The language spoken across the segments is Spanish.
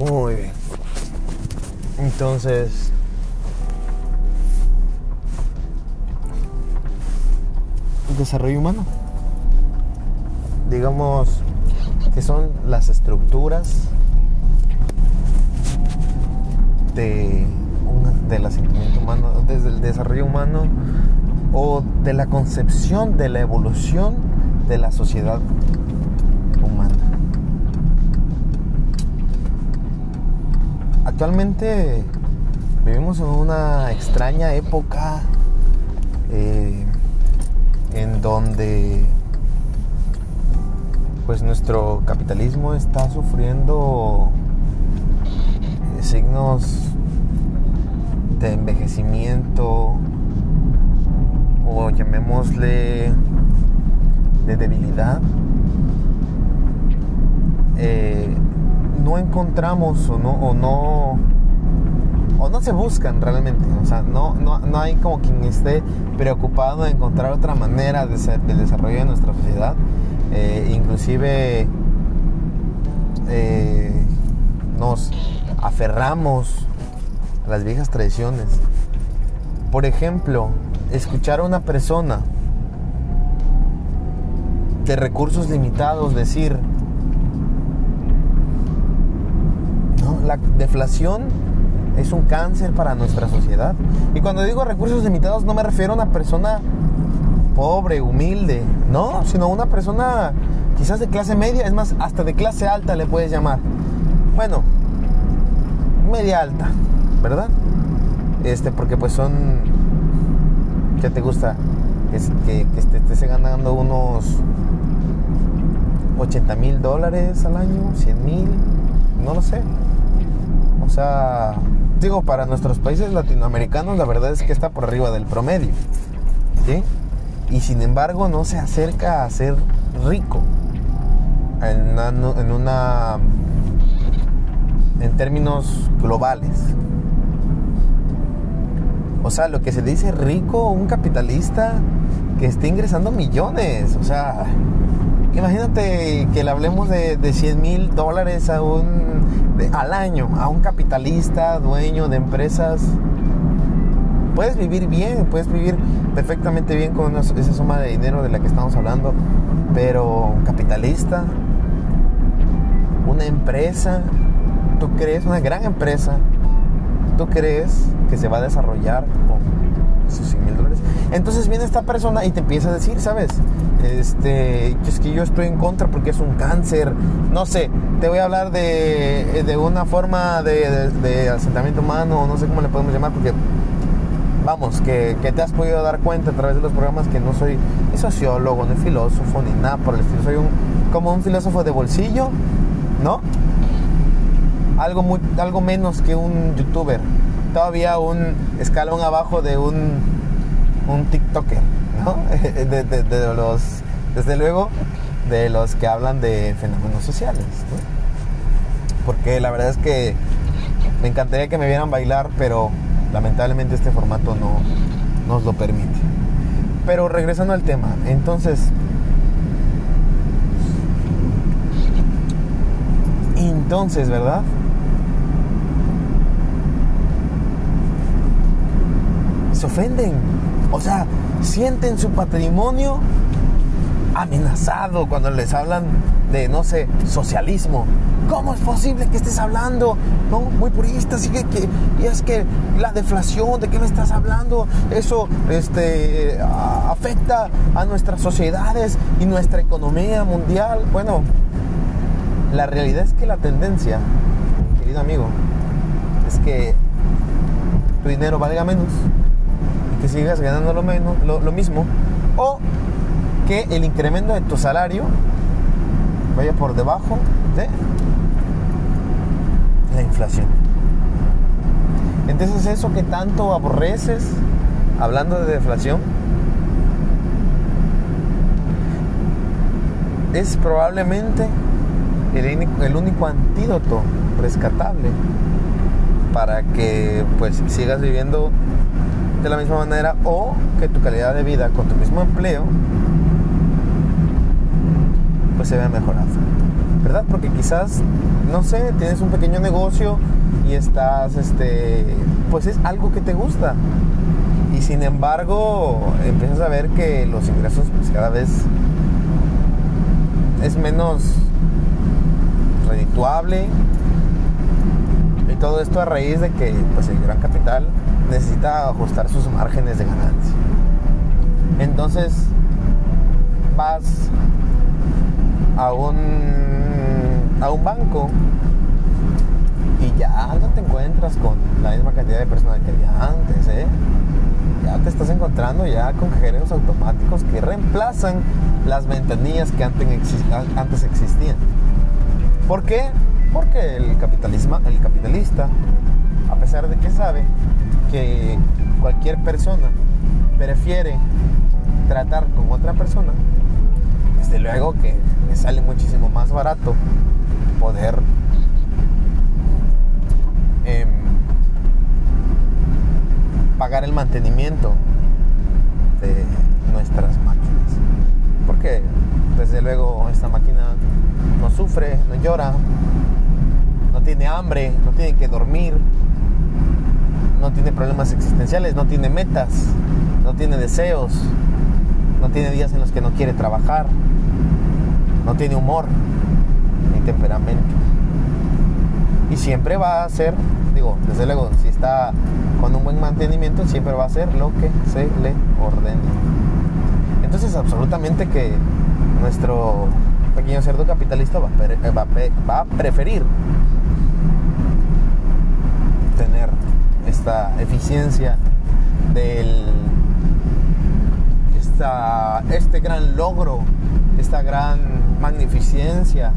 Muy bien. Entonces, desarrollo humano. Digamos que son las estructuras del asentimiento humano, desde el desarrollo humano o de la concepción de la evolución de la sociedad humana. Actualmente vivimos en una extraña época en donde pues nuestro capitalismo está sufriendo signos de envejecimiento, o llamémosle de debilidad. No encontramos o no se buscan realmente, o sea, no hay como quien esté preocupado de encontrar otra manera del desarrollo de nuestra sociedad. Inclusive nos aferramos a las viejas tradiciones. Por ejemplo, escuchar a una persona de recursos limitados decir: no, la deflación es un cáncer para nuestra sociedad. Y cuando digo recursos limitados no me refiero a una persona pobre, humilde, no, sino una persona quizás de clase media, es más, hasta de clase alta le puedes llamar. Bueno, media alta, ¿verdad? Porque pues son, ¿qué te gusta? Que te esté ganando unos $80,000 al año, $100,000, no lo sé. O sea, digo, para nuestros países latinoamericanos la verdad es que está por arriba del promedio, ¿sí? Y sin embargo no se acerca a ser rico en términos globales. O sea, lo que se dice rico, un capitalista que esté ingresando millones. O sea, imagínate que le hablemos de $100,000 al año a un capitalista, dueño de empresas. Puedes vivir bien, puedes vivir perfectamente bien con esa suma de dinero de la que estamos hablando, pero un capitalista, una empresa, ¿tú crees? Una gran empresa, ¿tú crees que se va a desarrollar con sus $100,000? Entonces viene esta persona y te empieza a decir, ¿sabes? Es que yo estoy en contra porque es un cáncer. No sé, te voy a hablar de una forma de asentamiento humano, no sé cómo le podemos llamar, porque vamos, que te has podido dar cuenta a través de los programas que no soy ni sociólogo, ni filósofo, ni nada por el estilo. Soy como un filósofo de bolsillo, ¿no? Algo menos que un youtuber, todavía un escalón abajo de un tiktoker, ¿no? De los, desde luego, de los que hablan de fenómenos sociales, ¿no? Porque la verdad es que me encantaría que me vieran bailar, pero lamentablemente este formato no nos lo permite. Pero regresando al tema, entonces ¿verdad? Se ofenden, o sea, sienten su patrimonio amenazado cuando les hablan de, no sé, socialismo. ¿Cómo es posible que estés hablando, no, muy purista, así que y es que la deflación, ¿de qué me estás hablando? Eso afecta a nuestras sociedades y nuestra economía mundial. Bueno, la realidad es que la tendencia, querido amigo, es que tu dinero valga menos, que sigas ganando lo mismo, o que el incremento de tu salario vaya por debajo de la inflación. Entonces, eso que tanto aborreces, hablando de deflación, es probablemente el único antídoto rescatable para que pues sigas viviendo de la misma manera, o que tu calidad de vida con tu mismo empleo pues se vea mejorada. ¿verdad? Porque quizás, no sé, tienes un pequeño negocio y estás, pues es algo que te gusta. Y sin embargo, empiezas a ver que los ingresos pues cada vez es menos redituable. Y todo esto a raíz de que pues el gran capital necesita ajustar sus márgenes de ganancia. Entonces vas a un banco y ya no te encuentras con la misma cantidad de personal que había antes, ¿eh? Ya te estás encontrando ya con cajeros automáticos que reemplazan las ventanillas que antes existían. ¿Por qué? Porque el capitalista, a pesar de que sabe que cualquier persona prefiere tratar con otra persona, desde luego que le sale muchísimo más barato poder pagar el mantenimiento de nuestras máquinas, porque desde luego esta máquina no sufre, no llora, no tiene hambre, no tiene que dormir, no tiene problemas existenciales, no tiene metas, no tiene deseos, no tiene días en los que no quiere trabajar, no tiene humor ni temperamento. Y siempre va a ser, digo, desde luego, si está con un buen mantenimiento, siempre va a ser lo que se le ordene. Entonces, absolutamente que nuestro pequeño cerdo capitalista va a preferir tener esta eficiencia este gran logro, esta gran magnificencia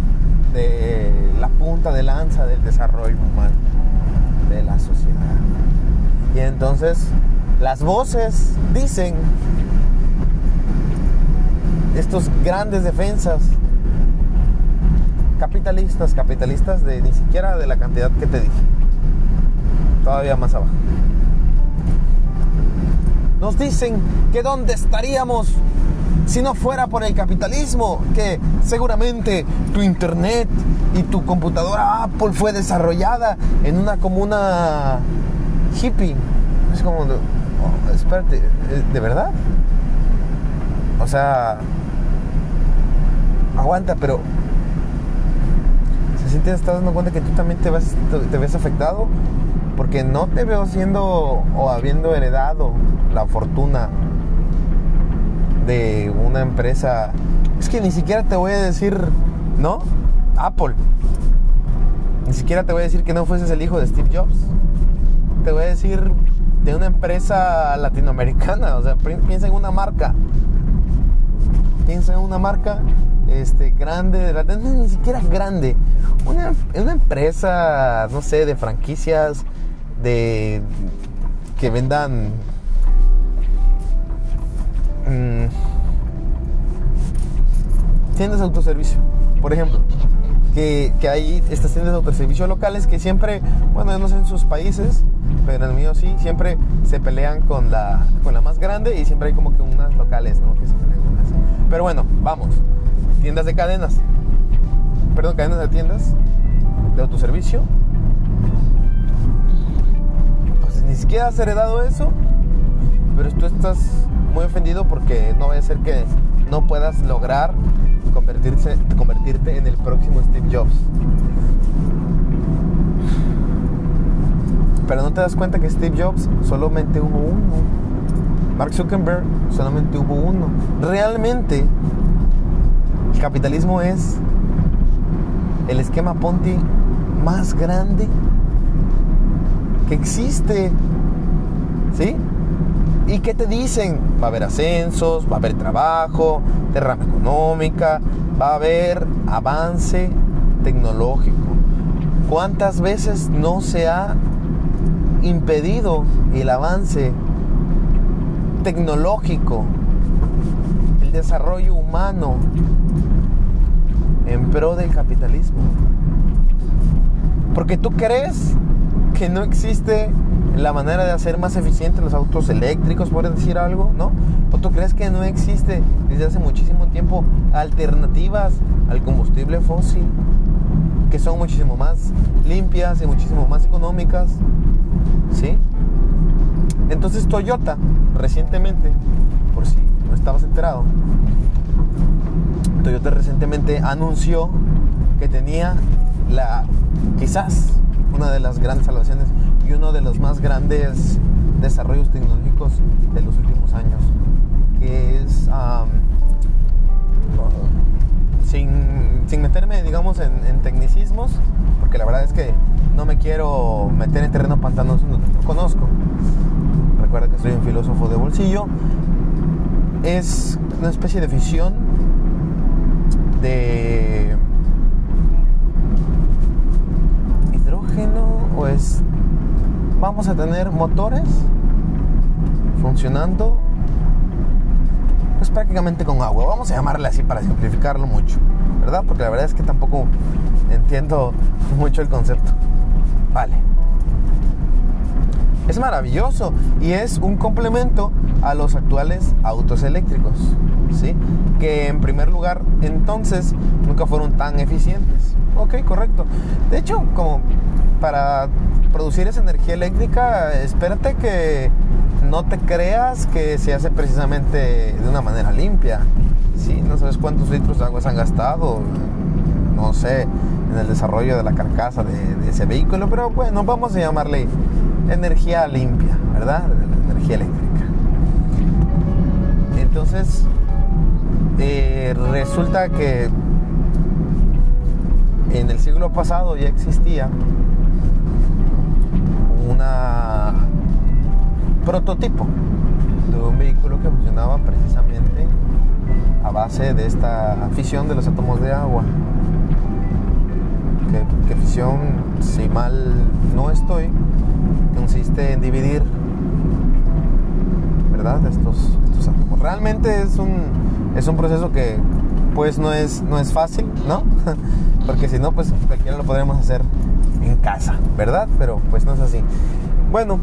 de la punta de lanza del desarrollo humano de la sociedad. Y entonces las voces dicen, estos grandes defensas capitalistas de ni siquiera de la cantidad que te dije, todavía más abajo, nos dicen que dónde estaríamos si no fuera por el capitalismo, que seguramente tu internet y tu computadora Apple fue desarrollada en una comuna hippie. Es como, oh, espérate, ¿de verdad? O sea, aguanta, pero si te estás dando cuenta que tú también te ves afectado, porque no te veo siendo o habiendo heredado la fortuna de una empresa. Es que ni siquiera te voy a decir, ¿no? Apple. Ni siquiera te voy a decir que no fueses el hijo de Steve Jobs. Te voy a decir de una empresa latinoamericana. O sea, piensa en una marca. Piensa en una marca grande, no, ni siquiera grande. Una empresa, no sé, de franquicias, de que vendan tiendas de autoservicio, por ejemplo, que hay estas tiendas de autoservicio locales que siempre, bueno, yo no sé en sus países, pero en el mío sí, siempre se pelean con la más grande, y siempre hay como que unas locales, ¿no?, que se pelean con las. Pero bueno, vamos, cadenas de tiendas de autoservicio. Entonces ni siquiera has heredado eso, pero tú estás muy ofendido porque no va a ser que no puedas lograr convertirte en el próximo Steve Jobs. Pero no te das cuenta que Steve Jobs solamente hubo uno, Mark Zuckerberg solamente hubo uno. Realmente el capitalismo es el esquema Ponzi más grande que existe, ¿sí? ¿Y qué te dicen? Va a haber ascensos, va a haber trabajo, derrama económica, va a haber avance tecnológico. ¿Cuántas veces no se ha impedido el avance tecnológico, el desarrollo humano, en pro del capitalismo? Porque tú crees que no existe la manera de hacer más eficientes los autos eléctricos, por decir algo, ¿no? ¿O tú crees que no existe desde hace muchísimo tiempo alternativas al combustible fósil que son muchísimo más limpias y muchísimo más económicas? ¿Sí? Entonces Toyota recientemente, por si no estabas enterado, Toyota recientemente anunció que tenía quizás una de las grandes salvaciones y uno de los más grandes desarrollos tecnológicos de los últimos años, que es sin meterme, digamos, en tecnicismos, porque la verdad es que no me quiero meter en terreno pantanoso donde no conozco. Recuerda que soy un filósofo de bolsillo. Es una especie de fisión de hidrógeno, o es... Vamos a tener motores funcionando pues prácticamente con agua. Vamos a llamarle así para simplificarlo mucho, ¿verdad? Porque la verdad es que tampoco entiendo mucho el concepto. Vale. Es maravilloso y es un complemento a los actuales autos eléctricos, ¿sí? Que en primer lugar, entonces, nunca fueron tan eficientes. Ok, correcto. De hecho, como para producir esa energía eléctrica, espérate que no te creas que se hace precisamente de una manera limpia, ¿sí? No sabes cuántos litros de agua se han gastado, no sé, en el desarrollo de la carcasa de ese vehículo, pero bueno, vamos a llamarle energía limpia, ¿verdad? Energía eléctrica. Entonces, resulta que en el siglo pasado ya existía una prototipo de un vehículo que funcionaba precisamente a base de esta fisión de los átomos de agua, que fisión, si mal no estoy, consiste en dividir, ¿verdad?, estos átomos. Realmente es un proceso que pues no es fácil, ¿no? Porque si no, pues cualquiera lo podríamos hacer en casa, ¿verdad? Pero pues no es así. Bueno,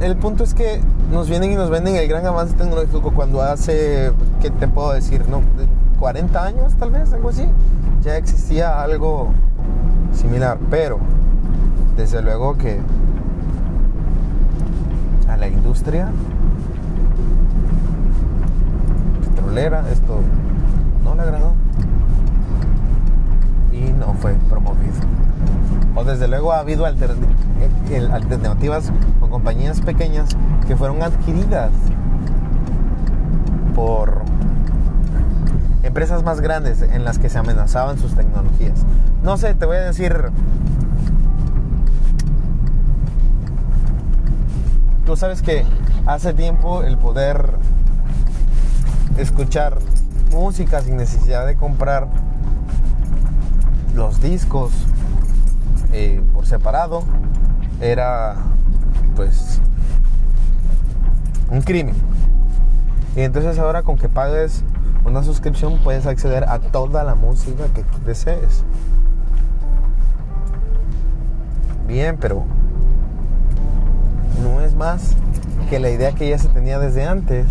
el punto es que nos vienen y nos venden el gran avance tecnológico cuando hace, ¿qué te puedo decir?, ¿no?, 40 años tal vez, algo así, ya existía algo similar, pero desde luego que a la industria petrolera esto no le agradó y no fue promovido. O desde luego ha habido alternativas con compañías pequeñas que fueron adquiridas por empresas más grandes en las que se amenazaban sus tecnologías. No sé, te voy a decir, tú sabes que hace tiempo el poder escuchar música sin necesidad de comprar los discos por separado era pues un crimen, y entonces ahora con que pagues una suscripción puedes acceder a toda la música que tú desees. Bien, pero no es más que la idea que ya se tenía desde antes,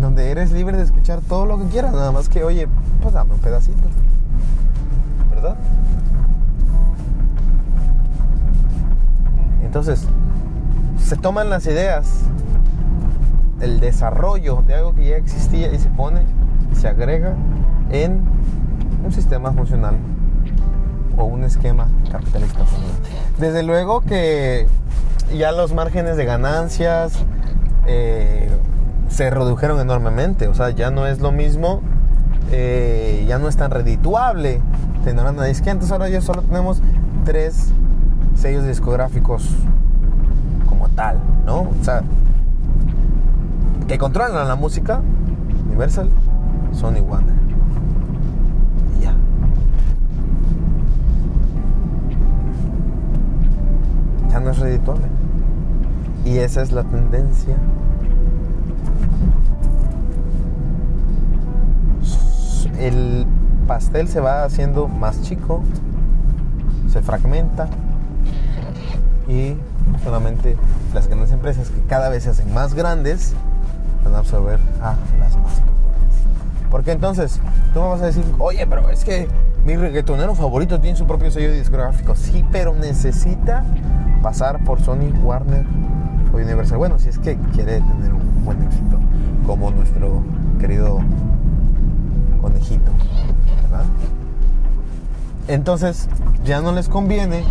donde eres libre de escuchar todo lo que quieras, nada más que, oye, pues dame un pedacito, ¿verdad? Entonces, se toman las ideas, el desarrollo de algo que ya existía y se pone, se agrega en un sistema funcional o un esquema capitalista. Desde luego que ya los márgenes de ganancias se redujeron enormemente, o sea, ya no es lo mismo, ya no es tan redituable tener una disquera. Entonces ahora ya solo tenemos 3 sellos discográficos como tal, ¿no? O sea, que controlan la música: Universal, Sony, Warner. Y ya. Ya no es redituable. Y esa es la tendencia . El pastel se va haciendo más chico, se fragmenta, y solamente las grandes empresas, que cada vez se hacen más grandes, van a absorber a las más pequeñas. Porque entonces tú me vas a decir, oye, pero es que mi reggaetonero favorito tiene su propio sello discográfico. Sí, pero necesita pasar por Sony, Warner o Universal. Bueno, si es que quiere tener un buen éxito, como nuestro querido conejito, ¿verdad? Entonces ya no les conviene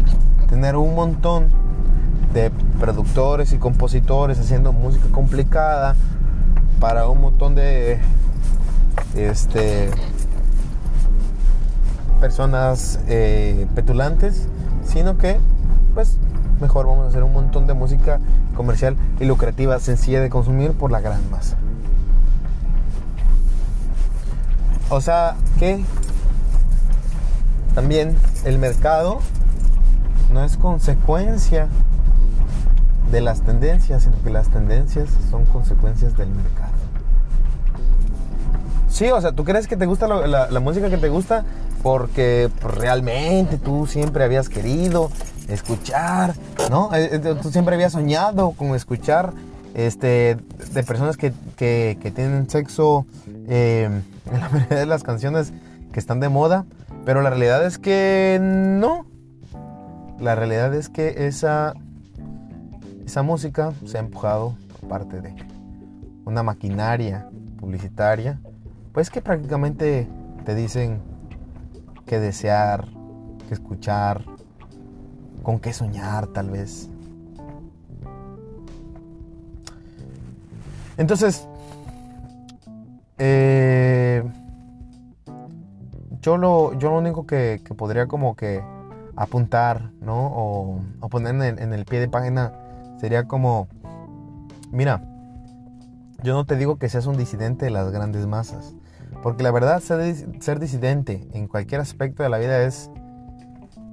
tener un montón de productores y compositores haciendo música complicada para un montón de personas petulantes, sino que pues mejor vamos a hacer un montón de música comercial y lucrativa, sencilla de consumir por la gran masa. O sea que también el mercado no es consecuencia de las tendencias, sino que las tendencias son consecuencias del mercado. Sí, o sea, tú crees que te gusta la música que te gusta porque realmente tú siempre habías querido escuchar, ¿no? Tú siempre habías soñado con escuchar de personas que tienen sexo en la mayoría de las canciones que están de moda, pero la realidad es que no. La realidad es que esa música se ha empujado por parte de una maquinaria publicitaria, pues que prácticamente te dicen qué desear, qué escuchar, con qué soñar tal vez. Entonces, yo lo único que podría como que apuntar, ¿no? O poner en el pie de página sería como, mira, yo no te digo que seas un disidente de las grandes masas, porque la verdad ser disidente en cualquier aspecto de la vida es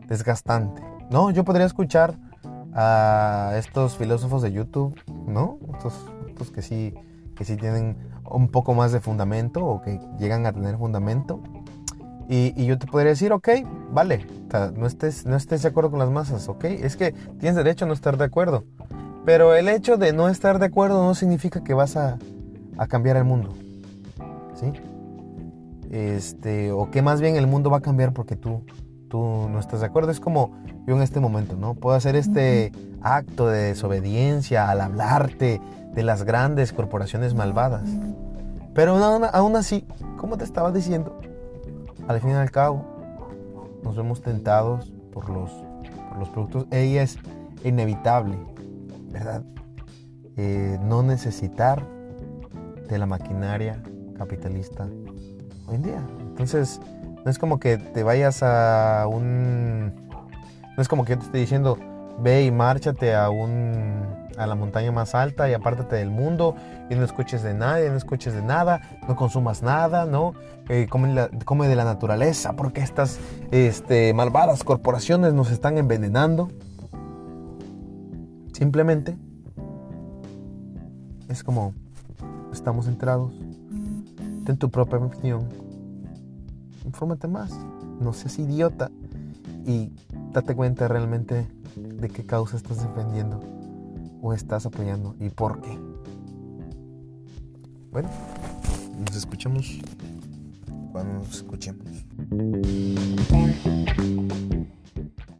desgastante, ¿no? Yo podría escuchar a estos filósofos de YouTube, ¿no? Estos que sí tienen un poco más de fundamento o que llegan a tener fundamento. Y yo te podría decir, ok, vale, o sea, no estés de acuerdo con las masas, ok, es que tienes derecho a no estar de acuerdo. Pero el hecho de no estar de acuerdo no significa que vas a cambiar el mundo, ¿sí? O que más bien el mundo va a cambiar porque tú no estás de acuerdo. Es como yo en este momento, ¿no? Puedo hacer este acto de desobediencia al hablarte de las grandes corporaciones malvadas. Pero aún así, como te estaba diciendo, al fin y al cabo, nos vemos tentados por los productos. Ella es inevitable, ¿verdad? No necesitar de la maquinaria capitalista hoy en día. Entonces, no es como que te vayas a un... No es como que yo te esté diciendo, ve y márchate a la montaña más alta y apártate del mundo y no escuches de nadie, no escuches de nada, no consumas nada, ¿no? Come de la naturaleza porque estas malvadas corporaciones nos están envenenando. Simplemente es como, estamos enterados, ten tu propia opinión, infórmate más, no seas idiota y date cuenta realmente de qué causa estás defendiendo o estás apoyando y por qué. Bueno, nos escuchamos cuando nos escuchemos.